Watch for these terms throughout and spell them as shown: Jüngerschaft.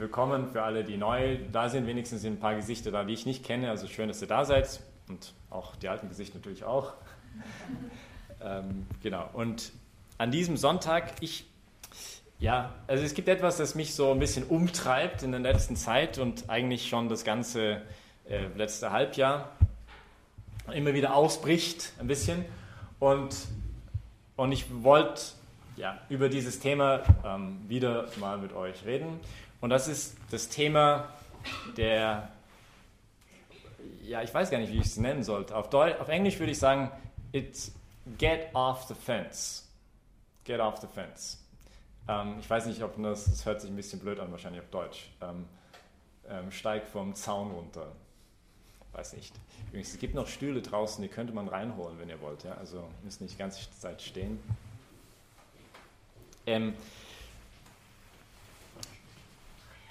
willkommen für alle, die neu da sind. Wenigstens sind ein paar Gesichter da, die ich nicht kenne. Also schön, dass ihr da seid und auch die alten Gesichter natürlich auch. Genau. Und an diesem Sonntag, also es gibt etwas, das mich so ein bisschen umtreibt in der letzten Zeit und eigentlich schon das ganze letzte Halbjahr immer wieder ausbricht ein bisschen. Und ich wollte über dieses Thema wieder mal mit euch reden. Und das ist das Thema der, ich weiß gar nicht, wie ich es nennen sollte. Auf Englisch würde ich sagen, it's get off the fence. Get off the fence. Ich weiß nicht, ob das hört sich ein bisschen blöd an, wahrscheinlich auf Deutsch. Steig vom Zaun runter. Weiß nicht. Übrigens, es gibt noch Stühle draußen, die könnte man reinholen, wenn ihr wollt. Ja? Also müsst nicht die ganze Zeit stehen.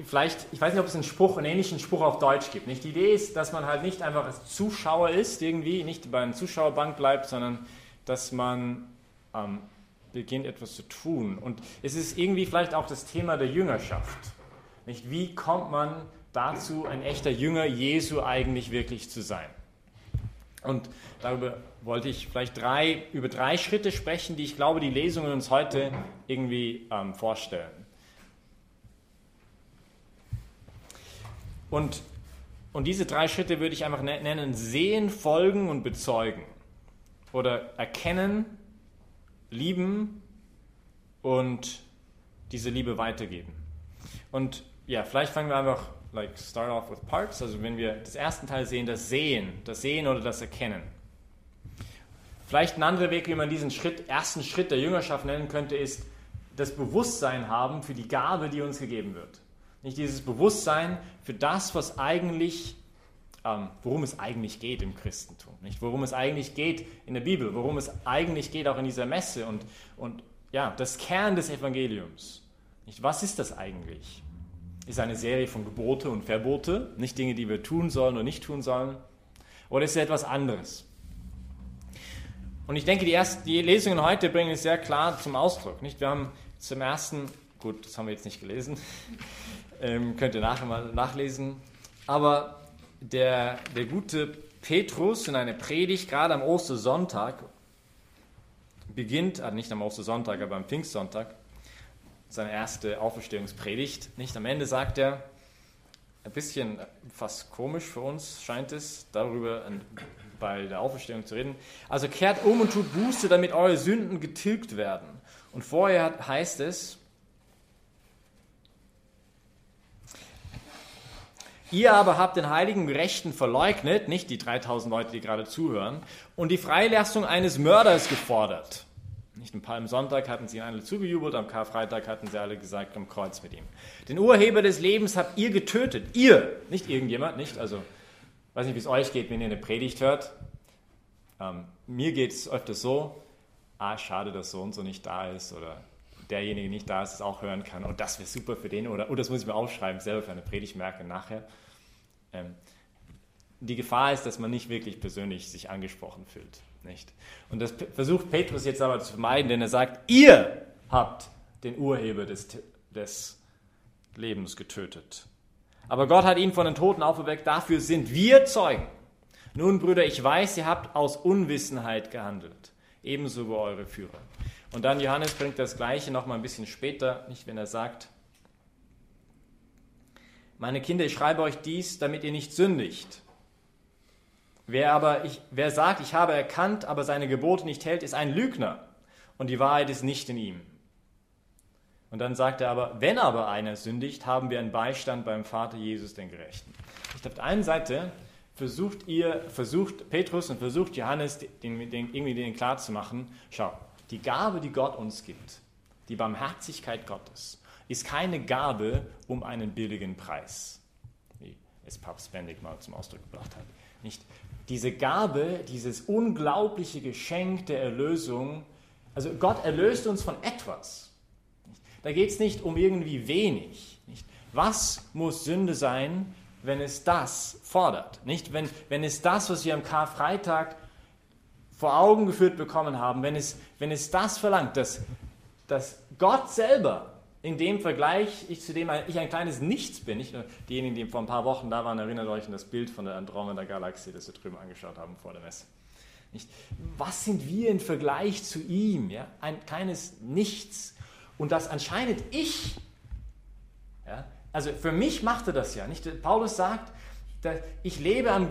Vielleicht, ich weiß nicht, ob es einen ähnlichen Spruch auf Deutsch gibt. Nicht? Die Idee ist, dass man halt nicht einfach als Zuschauer ist, irgendwie, nicht bei einer Zuschauerbank bleibt, sondern dass man beginnt, etwas zu tun. Und es ist irgendwie vielleicht auch das Thema der Jüngerschaft. Nicht? Wie kommt man dazu, ein echter Jünger Jesu eigentlich wirklich zu sein? Und darüber wollte ich vielleicht über drei Schritte sprechen, die ich glaube, die Lesungen uns heute irgendwie vorstellen. Und diese drei Schritte würde ich einfach nennen: Sehen, Folgen und Bezeugen. Oder erkennen, lieben und diese Liebe weitergeben. Und vielleicht fangen wir einfach, start off with parts. Also wenn wir das ersten Teil sehen, das Sehen oder das Erkennen. Vielleicht ein anderer Weg, wie man diesen ersten Schritt der Jüngerschaft nennen könnte, ist das Bewusstsein haben für die Gabe, die uns gegeben wird. Nicht dieses Bewusstsein für das, was eigentlich, worum es eigentlich geht im Christentum. Nicht? Worum es eigentlich geht in der Bibel, worum es eigentlich geht auch in dieser Messe und das Kern des Evangeliums. Nicht? Was ist das eigentlich? Ist eine Serie von Gebote und Verbote, nicht Dinge, die wir tun sollen oder nicht tun sollen, oder ist es etwas anderes? Und ich denke, die Lesungen heute bringen es sehr klar zum Ausdruck. Nicht? Wir haben zum ersten, das haben wir jetzt nicht gelesen, könnt ihr nachher mal nachlesen, aber der gute Petrus in einer Predigt, gerade am Ostersonntag, beginnt, nicht am Ostersonntag, aber am Pfingstsonntag, seine erste Auferstehungspredigt. Nicht? Am Ende sagt er, ein bisschen fast komisch für uns scheint es, darüber bei der Auferstehung zu reden. Also kehrt um und tut Buße, damit eure Sünden getilgt werden. Und vorher heißt es, ihr aber habt den heiligen Gerechten verleugnet, nicht die 3000 Leute, die gerade zuhören, und die Freilassung eines Mörders gefordert. Nicht am Palmsonntag hatten sie ihn alle zugejubelt, am Karfreitag hatten sie alle gesagt, am Kreuz mit ihm. Den Urheber des Lebens habt ihr getötet. Ihr, nicht irgendjemand, nicht? Also, weiß nicht, wie es euch geht, wenn ihr eine Predigt hört. Mir geht es öfters so, schade, dass so und so nicht da ist oder derjenige nicht da ist, es auch hören kann. Und das wäre super für den oder das muss ich mir aufschreiben, selber für eine Predigt merke nachher. Die Gefahr ist, dass man nicht wirklich persönlich sich angesprochen fühlt. Nicht. Und das versucht Petrus jetzt aber zu vermeiden, denn er sagt, ihr habt den Urheber des Lebens getötet. Aber Gott hat ihn von den Toten auferweckt, dafür sind wir Zeugen. Nun, Brüder, ich weiß, ihr habt aus Unwissenheit gehandelt, ebenso über eure Führer. Und dann Johannes bringt das Gleiche nochmal ein bisschen später, nicht, wenn er sagt, meine Kinder, ich schreibe euch dies, damit ihr nicht sündigt. Wer sagt, ich habe erkannt, aber seine Gebote nicht hält, ist ein Lügner und die Wahrheit ist nicht in ihm. Und dann sagt er aber, wenn aber einer sündigt, haben wir einen Beistand beim Vater Jesus, den Gerechten. Auf der einen Seite versucht Petrus und versucht Johannes, denen klarzumachen, schau, die Gabe, die Gott uns gibt, die Barmherzigkeit Gottes, ist keine Gabe um einen billigen Preis, wie es Papst Benedikt mal zum Ausdruck gebracht hat. Nicht? Diese Gabe, dieses unglaubliche Geschenk der Erlösung, also Gott erlöst uns von etwas. Nicht? Da geht es nicht um irgendwie wenig. Nicht? Was muss Sünde sein, wenn es das fordert? Nicht? Wenn es das, was wir am Karfreitag vor Augen geführt bekommen haben, wenn es das verlangt, dass Gott selber in dem Vergleich ich zu dem ich ein kleines Nichts bin. Nicht nur diejenigen, die vor ein paar Wochen da waren, erinnert euch an das Bild von der Andromeda-Galaxie, das wir drüben angeschaut haben vor der Messe. Nicht? Was sind wir im Vergleich zu ihm? Ja? Ein kleines Nichts. Und das anscheinend ich, ja? Also für mich machte das ja nicht. Paulus sagt, dass ich lebe im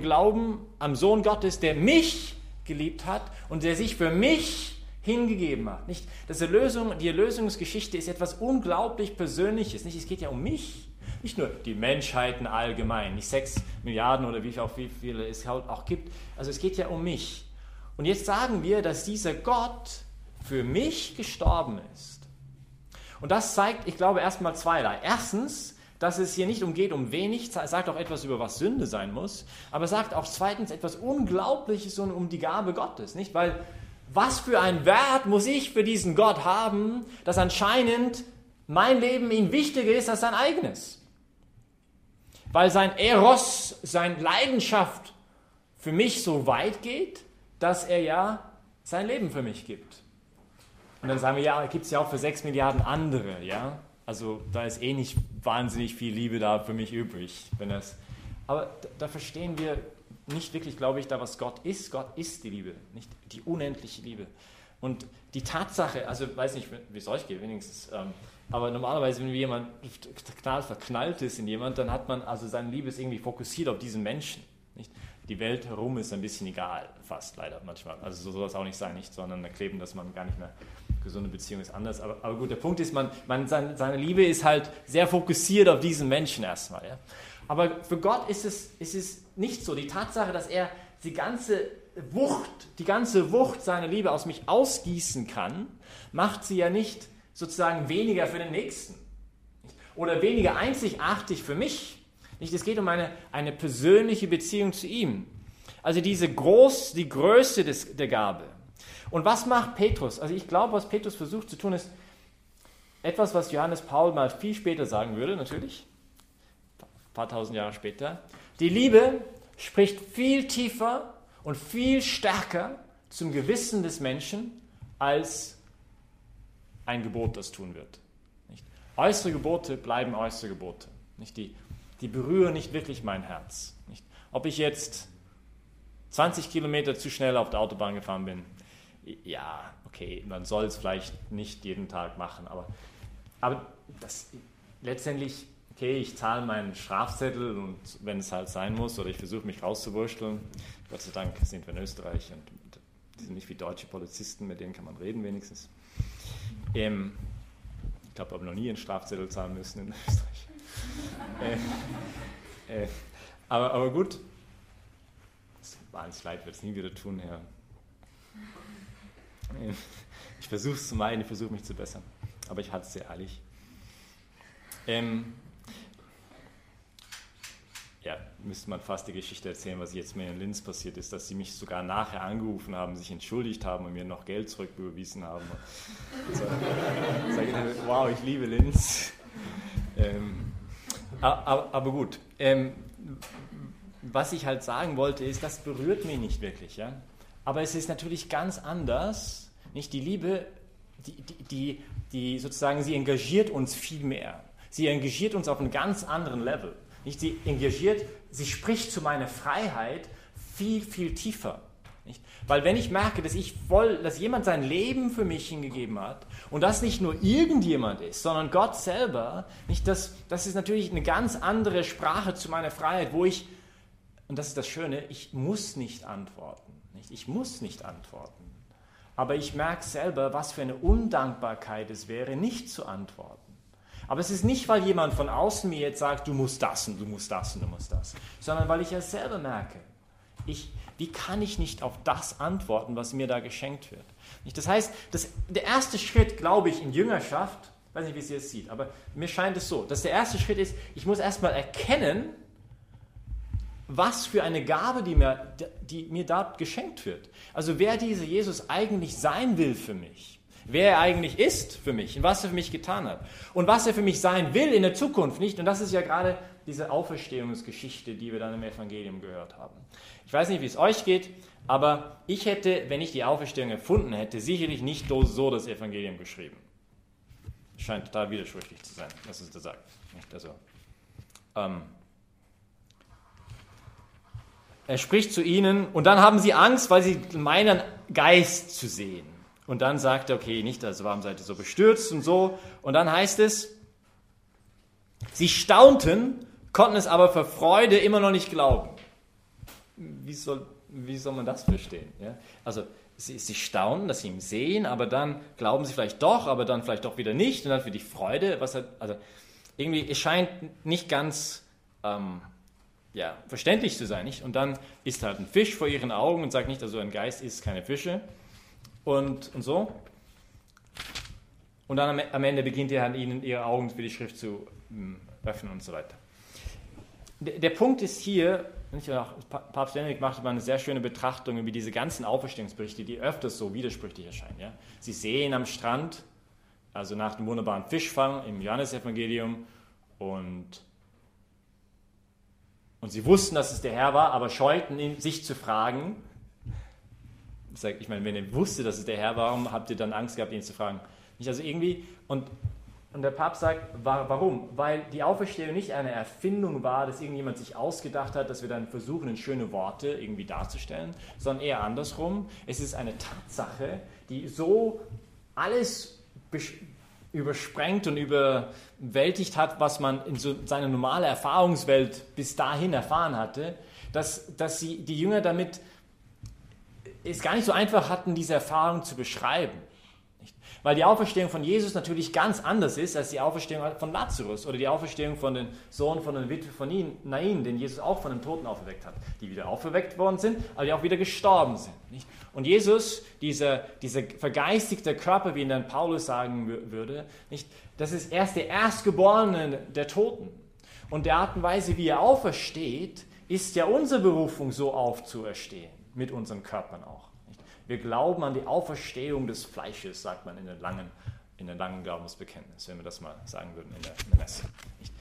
Glauben am Sohn Gottes, der mich geliebt hat und der sich für mich hingegeben hat. Nicht? Das Erlösung, die Erlösungsgeschichte ist etwas unglaublich Persönliches. Nicht? Es geht ja um mich, nicht nur die Menschheiten allgemein, nicht 6 Milliarden oder wie viele es auch gibt. Also es geht ja um mich. Und jetzt sagen wir, dass dieser Gott für mich gestorben ist. Und das zeigt, ich glaube, erstmal zweierlei. Erstens, dass es hier nicht um wenig, sagt auch etwas über was Sünde sein muss, aber sagt auch zweitens etwas Unglaubliches um die Gabe Gottes, nicht? Weil was für einen Wert muss ich für diesen Gott haben, dass anscheinend mein Leben ihm wichtiger ist als sein eigenes. Weil sein Eros, seine Leidenschaft für mich so weit geht, dass er ja sein Leben für mich gibt. Und dann sagen wir, ja, gibt es ja auch für 6 Milliarden andere, ja? Also da ist eh nicht wahnsinnig viel Liebe da für mich übrig. Aber da verstehen wir nicht wirklich, glaube ich, da was Gott ist. Gott ist die Liebe, nicht die unendliche Liebe. Und die Tatsache, also weiß nicht, wie es euch geht wenigstens, aber normalerweise, wenn jemand knall verknallt ist in jemand, dann hat man, also seine Liebe ist irgendwie fokussiert auf diesen Menschen, nicht? Die Welt herum ist ein bisschen egal, fast leider manchmal. Also so soll es auch nicht sein, nicht? Sondern da kleben, dass man gar nicht mehr, gesunde Beziehung ist anders. Aber gut, der Punkt ist, seine Liebe ist halt sehr fokussiert auf diesen Menschen erstmal. Ja? Aber für Gott ist es nicht so. Die Tatsache, dass er die ganze Wucht seiner Liebe aus mich ausgießen kann, macht sie ja nicht sozusagen weniger für den Nächsten. Oder weniger einzigartig für mich. Nicht? Es geht um eine persönliche Beziehung zu ihm. Also die Größe der Gabe. Und was macht Petrus? Also ich glaube, was Petrus versucht zu tun, ist etwas, was Johannes Paul mal viel später sagen würde, natürlich, ein paar tausend Jahre später. Die Liebe spricht viel tiefer und viel stärker zum Gewissen des Menschen, als ein Gebot das tun wird. Nicht? Äußere Gebote bleiben äußere Gebote. Nicht? Die berühren nicht wirklich mein Herz. Nicht? Ob ich jetzt 20 Kilometer zu schnell auf der Autobahn gefahren bin, ja, okay, man soll es vielleicht nicht jeden Tag machen, aber das letztendlich, okay, ich zahle meinen Strafzettel und wenn es halt sein muss oder ich versuche mich rauszuwursteln, Gott sei Dank sind wir in Österreich und die sind nicht wie deutsche Polizisten, mit denen kann man reden wenigstens. Ich glaube, ich habe noch nie einen Strafzettel zahlen müssen in Österreich. Aber gut, das wahnsinnig leid, wird es nie wieder tun, Herr. Ich versuche es zu meiden, ich versuche mich zu bessern, aber ich hatte es sehr eilig. Ja, müsste man fast die Geschichte erzählen, was jetzt mir in Linz passiert ist, dass sie mich sogar nachher angerufen haben, sich entschuldigt haben und mir noch Geld zurücküberwiesen haben. So, wow, ich liebe Linz. Aber gut, was ich halt sagen wollte ist, das berührt mich nicht wirklich, ja. Aber es ist natürlich ganz anders, nicht? Die Liebe, die sozusagen, sie engagiert uns viel mehr. Sie engagiert uns auf einem ganz anderen Level. Nicht? Sie spricht zu meiner Freiheit viel, viel tiefer. Nicht? Weil wenn ich merke, dass jemand sein Leben für mich hingegeben hat und das nicht nur irgendjemand ist, sondern Gott selber, nicht? Das ist natürlich eine ganz andere Sprache zu meiner Freiheit, wo ich, und das ist das Schöne, ich muss nicht antworten. Ich muss nicht antworten, aber ich merke selber, was für eine Undankbarkeit es wäre, nicht zu antworten. Aber es ist nicht, weil jemand von außen mir jetzt sagt, du musst das und du musst das und du musst das, sondern weil ich ja selber merke, wie kann ich nicht auf das antworten, was mir da geschenkt wird. Das heißt, der erste Schritt, glaube ich, in Jüngerschaft, weiß nicht, wie es ihr es sieht, aber mir scheint es so, dass der erste Schritt ist, ich muss erstmal erkennen, was für eine Gabe, die mir da geschenkt wird. Also wer dieser Jesus eigentlich sein will für mich, wer er eigentlich ist für mich und was er für mich getan hat und was er für mich sein will in der Zukunft, nicht? Und das ist ja gerade diese Auferstehungsgeschichte, die wir dann im Evangelium gehört haben. Ich weiß nicht, wie es euch geht, aber ich hätte, wenn ich die Auferstehung erfunden hätte, sicherlich nicht so das Evangelium geschrieben. scheint total widersprüchlich zu sein, was es da sagt. Nicht? Also, er spricht zu ihnen und dann haben sie Angst, weil sie meinen, Geist zu sehen. Und dann sagt er, okay, nicht, also warum seid ihr so bestürzt und so. Und dann heißt es, sie staunten, konnten es aber vor Freude immer noch nicht glauben. Wie soll man das verstehen? Ja? Also sie staunen, dass sie ihn sehen, aber dann glauben sie vielleicht doch, aber dann vielleicht doch wieder nicht. Und dann für die Freude, was halt, also irgendwie, es scheint nicht ganz verständlich zu sein. Nicht? Und dann ist halt ein Fisch vor ihren Augen und sagt nicht, also ein Geist isst keine Fische. Und so. Und dann am Ende beginnt er an ihnen, ihre Augen für die Schrift zu öffnen und so weiter. Der Punkt ist hier, Papst Benedikt macht mal eine sehr schöne Betrachtung über diese ganzen Auferstehungsberichte, die öfters so widersprüchlich erscheinen. Ja? Sie sehen am Strand, also nach dem wunderbaren Fischfang im Johannesevangelium, und sie wussten, dass es der Herr war, aber scheuten ihn, sich zu fragen. Ich meine, wenn ihr wusste, dass es der Herr war, warum habt ihr dann Angst gehabt, ihn zu fragen? Nicht? Also irgendwie, und der Papst sagt, warum? Weil die Auferstehung nicht eine Erfindung war, dass irgendjemand sich ausgedacht hat, dass wir dann versuchen, in schöne Worte irgendwie darzustellen, sondern eher andersrum. Es ist eine Tatsache, die so alles übersprengt und überwältigt hat, was man in so seiner normalen Erfahrungswelt bis dahin erfahren hatte, dass sie die Jünger damit es gar nicht so einfach hatten, diese Erfahrung zu beschreiben. Nicht? Weil die Auferstehung von Jesus natürlich ganz anders ist, als die Auferstehung von Lazarus oder die Auferstehung von dem Sohn von der Witwe von Nain, den Jesus auch von den Toten auferweckt hat, die wieder auferweckt worden sind, aber die auch wieder gestorben sind. Nicht? Und Jesus, dieser vergeistigte Körper, wie ihn dann Paulus sagen würde, nicht? Das ist erst der Erstgeborene der Toten. Und der Art und Weise, wie er aufersteht, ist ja unsere Berufung, so aufzuerstehen. Mit unseren Körpern auch. Nicht? Wir glauben an die Auferstehung des Fleisches, sagt man in der langen Glaubensbekenntnis, wenn wir das mal sagen würden in der Messe. Nicht?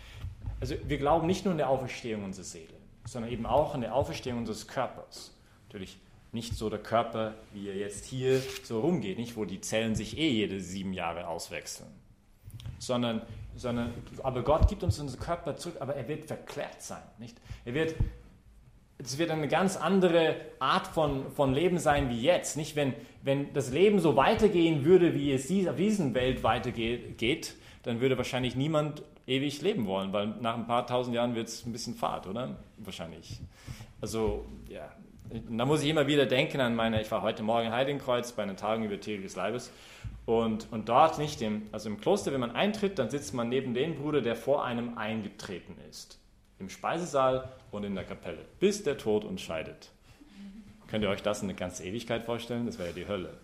Also wir glauben nicht nur in der Auferstehung unserer Seele, sondern eben auch in der Auferstehung unseres Körpers. Natürlich nicht so der Körper, wie er jetzt hier so rumgeht, nicht? Wo die Zellen sich jede 7 Jahre auswechseln. Sondern, aber Gott gibt uns unseren Körper zurück, aber er wird verklärt sein. Nicht? Es wird eine ganz andere Art von Leben sein wie jetzt. Nicht? Wenn das Leben so weitergehen würde, wie es auf dieser Welt weitergeht, dann würde wahrscheinlich niemand ewig leben wollen, weil nach ein paar tausend Jahren wird es ein bisschen fad, oder? Wahrscheinlich. Also, ja. Da muss ich immer wieder denken an ich war heute Morgen in Heiligenkreuz bei einer Tagung über Theorie des Leibes und dort nicht, im Kloster, wenn man eintritt, dann sitzt man neben dem Bruder, der vor einem eingetreten ist. Im Speisesaal und in der Kapelle, bis der Tod uns scheidet. Könnt ihr euch das in eine ganze Ewigkeit vorstellen? Das wäre ja die Hölle.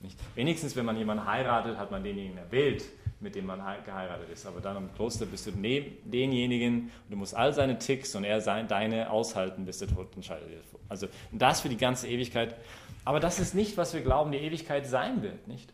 Nicht? Wenigstens, wenn man jemanden heiratet, hat man denjenigen erwählt, mit dem man geheiratet ist. Aber dann im Kloster bist du neben denjenigen und du musst all seine Ticks und er deine aushalten, bis der Tod uns scheidet. Also das für die ganze Ewigkeit. Aber das ist nicht, was wir glauben, die Ewigkeit sein wird, nicht?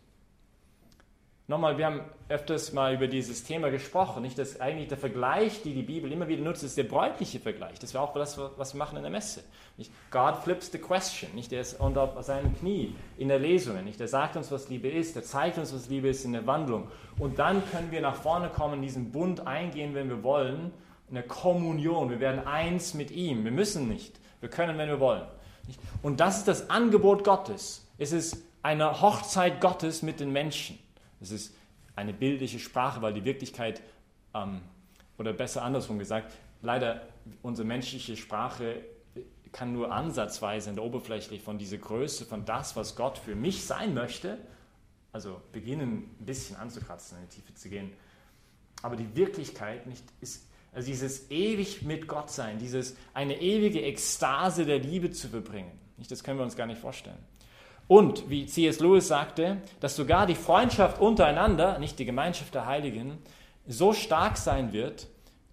Nochmal, wir haben öfters mal über dieses Thema gesprochen, nicht? Dass eigentlich der Vergleich, die Bibel immer wieder nutzt, ist der bräutliche Vergleich. Das wäre auch das, was wir machen in der Messe. Nicht? God flips the question, nicht? Der ist unter seinem Knie in der Lesung, nicht? Der sagt uns, was Liebe ist, der zeigt uns, was Liebe ist in der Wandlung. Und dann können wir nach vorne kommen, in diesen Bund eingehen, wenn wir wollen, in der Kommunion. Wir werden eins mit ihm. Wir müssen nicht. Wir können, wenn wir wollen. Nicht? Und das ist das Angebot Gottes. Es ist eine Hochzeit Gottes mit den Menschen. Es ist eine bildliche Sprache, weil die Wirklichkeit, oder besser andersrum gesagt, leider unsere menschliche Sprache kann nur ansatzweise in der Oberfläche von dieser Größe, von das, was Gott für mich sein möchte, also beginnen ein bisschen anzukratzen, in die Tiefe zu gehen. Aber die Wirklichkeit nicht ist, also dieses ewig mit Gott sein, dieses eine ewige Ekstase der Liebe zu verbringen, nicht, das können wir uns gar nicht vorstellen. Und, wie C.S. Lewis sagte, dass sogar die Freundschaft untereinander, nicht die Gemeinschaft der Heiligen, so stark sein wird,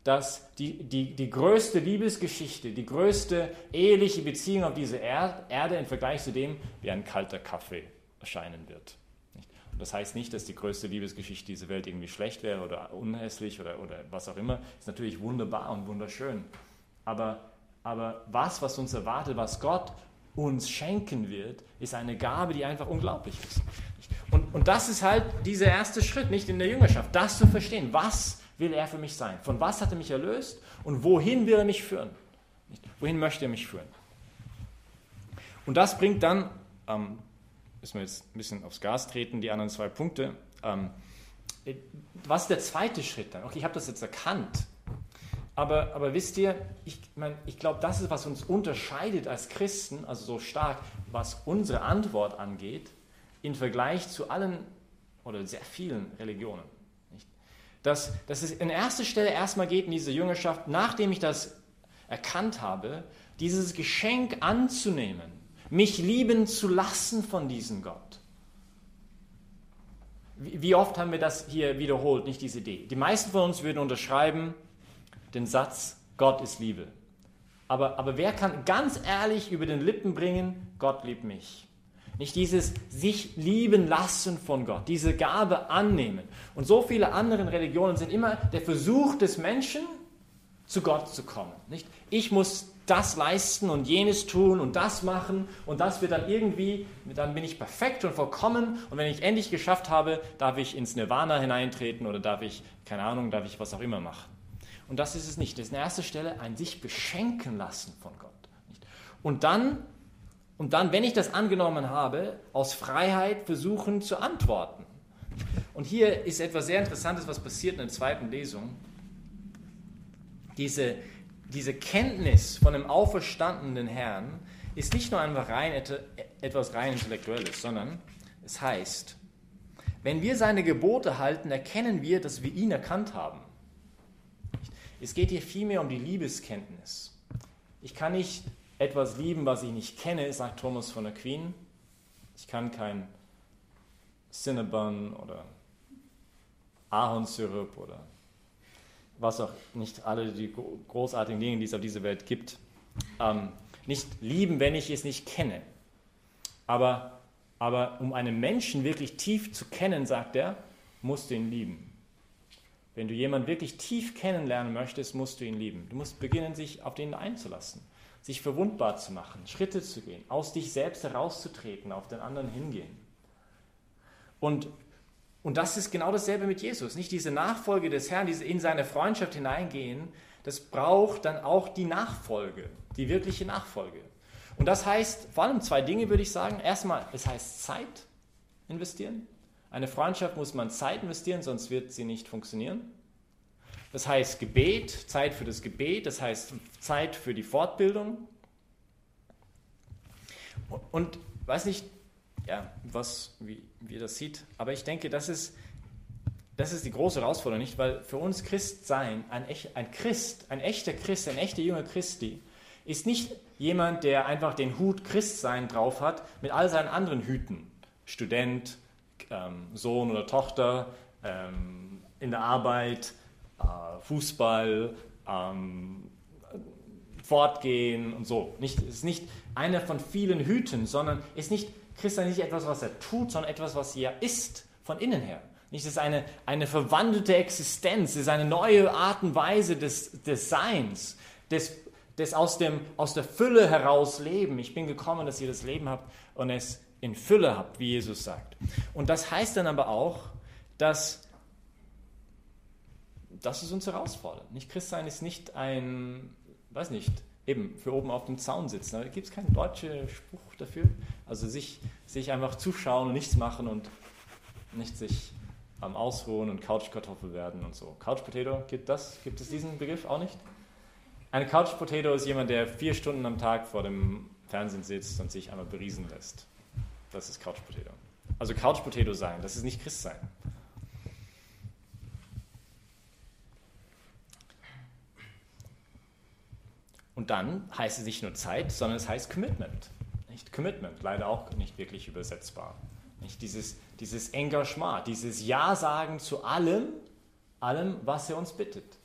dass die größte Liebesgeschichte, die größte eheliche Beziehung auf dieser Erde im Vergleich zu dem wie ein kalter Kaffee erscheinen wird. Und das heißt nicht, dass die größte Liebesgeschichte dieser Welt irgendwie schlecht wäre oder unhässlich oder was auch immer. Ist natürlich wunderbar und wunderschön. Aber was uns erwartet, was Gott uns schenken wird, ist eine Gabe, die einfach unglaublich ist. Und das ist halt dieser erste Schritt, nicht in der Jüngerschaft, das zu verstehen, was will er für mich sein? Von was hat er mich erlöst? Und wohin will er mich führen? Wohin möchte er mich führen? Und das bringt dann, müssen wir jetzt ein bisschen aufs Gas treten, die anderen zwei Punkte. Was ist der zweite Schritt dann? Okay, ich habe das jetzt erkannt. Aber wisst ihr, ich glaube, das ist, was uns unterscheidet als Christen, also so stark, was unsere Antwort angeht, im Vergleich zu allen oder sehr vielen Religionen. Dass es an erster Stelle erstmal geht in diese Jüngerschaft, nachdem ich das erkannt habe, dieses Geschenk anzunehmen, mich lieben zu lassen von diesem Gott. Wie oft haben wir das hier wiederholt, nicht diese Idee? Die meisten von uns würden unterschreiben den Satz, Gott ist Liebe. Aber wer kann ganz ehrlich über den Lippen bringen, Gott liebt mich? Nicht dieses sich lieben lassen von Gott, diese Gabe annehmen. Und so viele andere Religionen sind immer der Versuch des Menschen, zu Gott zu kommen. Nicht? Ich muss das leisten und jenes tun und das machen und das wird dann irgendwie, dann bin ich perfekt und vollkommen und wenn ich endlich geschafft habe, darf ich ins Nirvana hineintreten oder darf ich, keine Ahnung, darf ich was auch immer machen. Und das ist es nicht. Das ist an erster Stelle ein sich beschenken lassen von Gott. Nicht? Und dann, wenn ich das angenommen habe, aus Freiheit versuchen zu antworten. Und hier ist etwas sehr Interessantes, was passiert in der zweiten Lesung. Diese Kenntnis von dem auferstandenen Herrn ist nicht nur einfach etwas rein Intellektuelles, sondern es heißt, wenn wir seine Gebote halten, erkennen wir, dass wir ihn erkannt haben. Es geht hier vielmehr um die Liebeskenntnis. Ich kann nicht etwas lieben, was ich nicht kenne, sagt Thomas von Aquin. Ich kann kein Cinnabon oder Ahornsirup oder was auch nicht alle die großartigen Dinge, die es auf dieser Welt gibt, nicht lieben, wenn ich es nicht kenne. Aber um einen Menschen wirklich tief zu kennen, sagt er, musst du ihn lieben. Wenn du jemanden wirklich tief kennenlernen möchtest, musst du ihn lieben. Du musst beginnen, sich auf den einzulassen, sich verwundbar zu machen, Schritte zu gehen, aus dich selbst herauszutreten, auf den anderen hingehen. Und das ist genau dasselbe mit Jesus. Nicht diese Nachfolge des Herrn, diese in seine Freundschaft hineingehen, das braucht dann auch die Nachfolge, die wirkliche Nachfolge. Und das heißt, vor allem zwei Dinge würde ich sagen. Erstmal, es heißt Zeit investieren. Eine Freundschaft muss man Zeit investieren, sonst wird sie nicht funktionieren. Das heißt Gebet, Zeit für das Gebet, das heißt Zeit für die Fortbildung. Und weiß nicht, ja, wie das sieht. Aber ich denke, das ist die große Herausforderung, nicht? Weil für uns Christsein, ein echter Christ, ein echter Jünger Christi, ist nicht jemand, der einfach den Hut Christsein drauf hat, mit all seinen anderen Hüten. Student, Sohn oder Tochter, in der Arbeit, Fußball, Fortgehen und so. Es ist nicht einer von vielen Hüten, sondern ist nicht Christsein nicht etwas, was er tut, sondern etwas, was er ist, von innen her. Es ist eine verwandelte Existenz, es ist eine neue Art und Weise des Seins, des aus der Fülle heraus Leben. Ich bin gekommen, dass ihr das Leben habt und es in Fülle habt, wie Jesus sagt. Und das heißt dann aber auch, dass es uns herausfordert. Nicht Christsein ist nicht ein, weiß nicht, eben, für oben auf dem Zaun sitzen. Da gibt es keinen deutschen Spruch dafür. Also sich einfach zuschauen und nichts machen und nicht sich am Ausruhen und Couchkartoffel werden und so. Couchpotato, gibt es diesen Begriff auch nicht? Ein Couchpotato ist jemand, der 4 Stunden am Tag vor dem Fernsehen sitzt und sich einmal beriesen lässt. Das ist Couchpotato. Also Couchpotato sein, das ist nicht Christsein. Und dann heißt es nicht nur Zeit, sondern es heißt Commitment. Nicht? Commitment, leider auch nicht wirklich übersetzbar. Nicht? Dieses Engagement, dieses Ja-Sagen zu allem, was er uns bittet.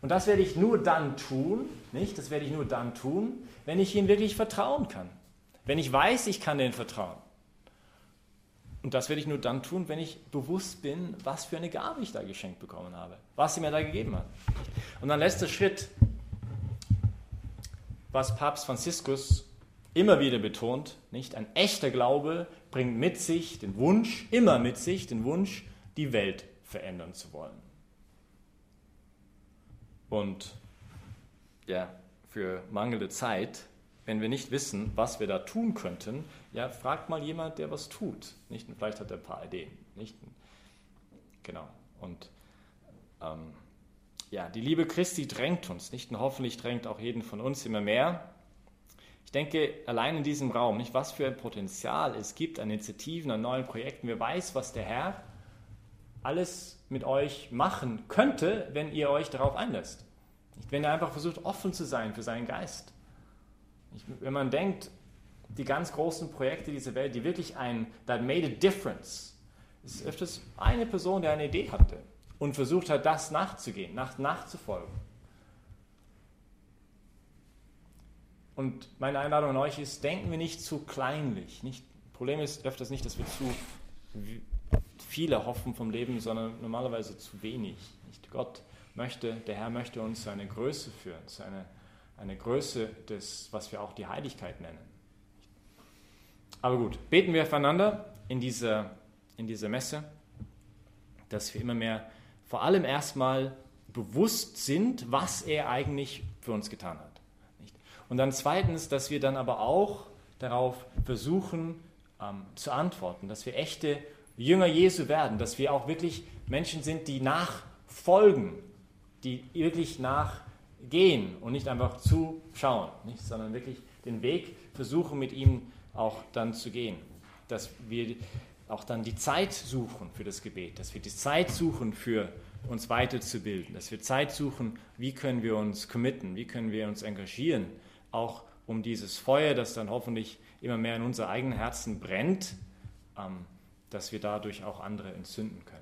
Und das werde ich nur dann tun, nicht? Das werde ich nur dann tun, wenn ich ihm wirklich vertrauen kann. Wenn ich weiß, ich kann denen vertrauen. Und das werde ich nur dann tun, wenn ich bewusst bin, was für eine Gabe ich da geschenkt bekommen habe, was sie mir da gegeben hat. Und dann letzter Schritt, was Papst Franziskus immer wieder betont, nicht? Ein echter Glaube bringt mit sich den Wunsch, immer mit sich den Wunsch, die Welt verändern zu wollen. Und ja, für mangelnde Zeit, wenn wir nicht wissen, was wir da tun könnten, ja, fragt mal jemand, der was tut, nicht? Und vielleicht hat er ein paar Ideen, nicht? Genau. Und ja, die Liebe Christi drängt uns, nicht? Und hoffentlich drängt auch jeden von uns immer mehr. Ich denke, allein in diesem Raum, nicht, was für ein Potenzial es gibt an Initiativen, an neuen Projekten. Wer weiß, was der Herr alles mit euch machen könnte, wenn ihr euch darauf einlässt. Nicht, wenn ihr einfach versucht, offen zu sein für seinen Geist. Nicht, wenn man denkt, die ganz großen Projekte dieser Welt, die wirklich that made a difference, es ist öfters eine Person, die eine Idee hatte und versucht hat, das nachzugehen, nachzufolgen. Und meine Einladung an euch ist, denken wir nicht zu kleinlich. Nicht? Problem ist öfters nicht, dass wir zu viele hoffen vom Leben, sondern normalerweise zu wenig. Nicht? Der Herr möchte uns zu einer Größe führen, zu einer Größe, was wir auch die Heiligkeit nennen. Aber gut, beten wir aufeinander in dieser Messe, dass wir immer mehr, vor allem erstmal bewusst sind, was er eigentlich für uns getan hat. Und dann zweitens, dass wir dann aber auch darauf versuchen zu antworten, dass wir echte Jünger Jesu werden, dass wir auch wirklich Menschen sind, die nachfolgen, die wirklich nachgehen und nicht einfach zuschauen, nicht? Sondern wirklich den Weg versuchen, mit ihm auch dann zu gehen. Dass wir auch dann die Zeit suchen für das Gebet, dass wir die Zeit suchen für uns weiterzubilden, dass wir Zeit suchen, wie können wir uns committen, wie können wir uns engagieren, auch um dieses Feuer, das dann hoffentlich immer mehr in unser eigenen Herzen brennt, dass wir dadurch auch andere entzünden können.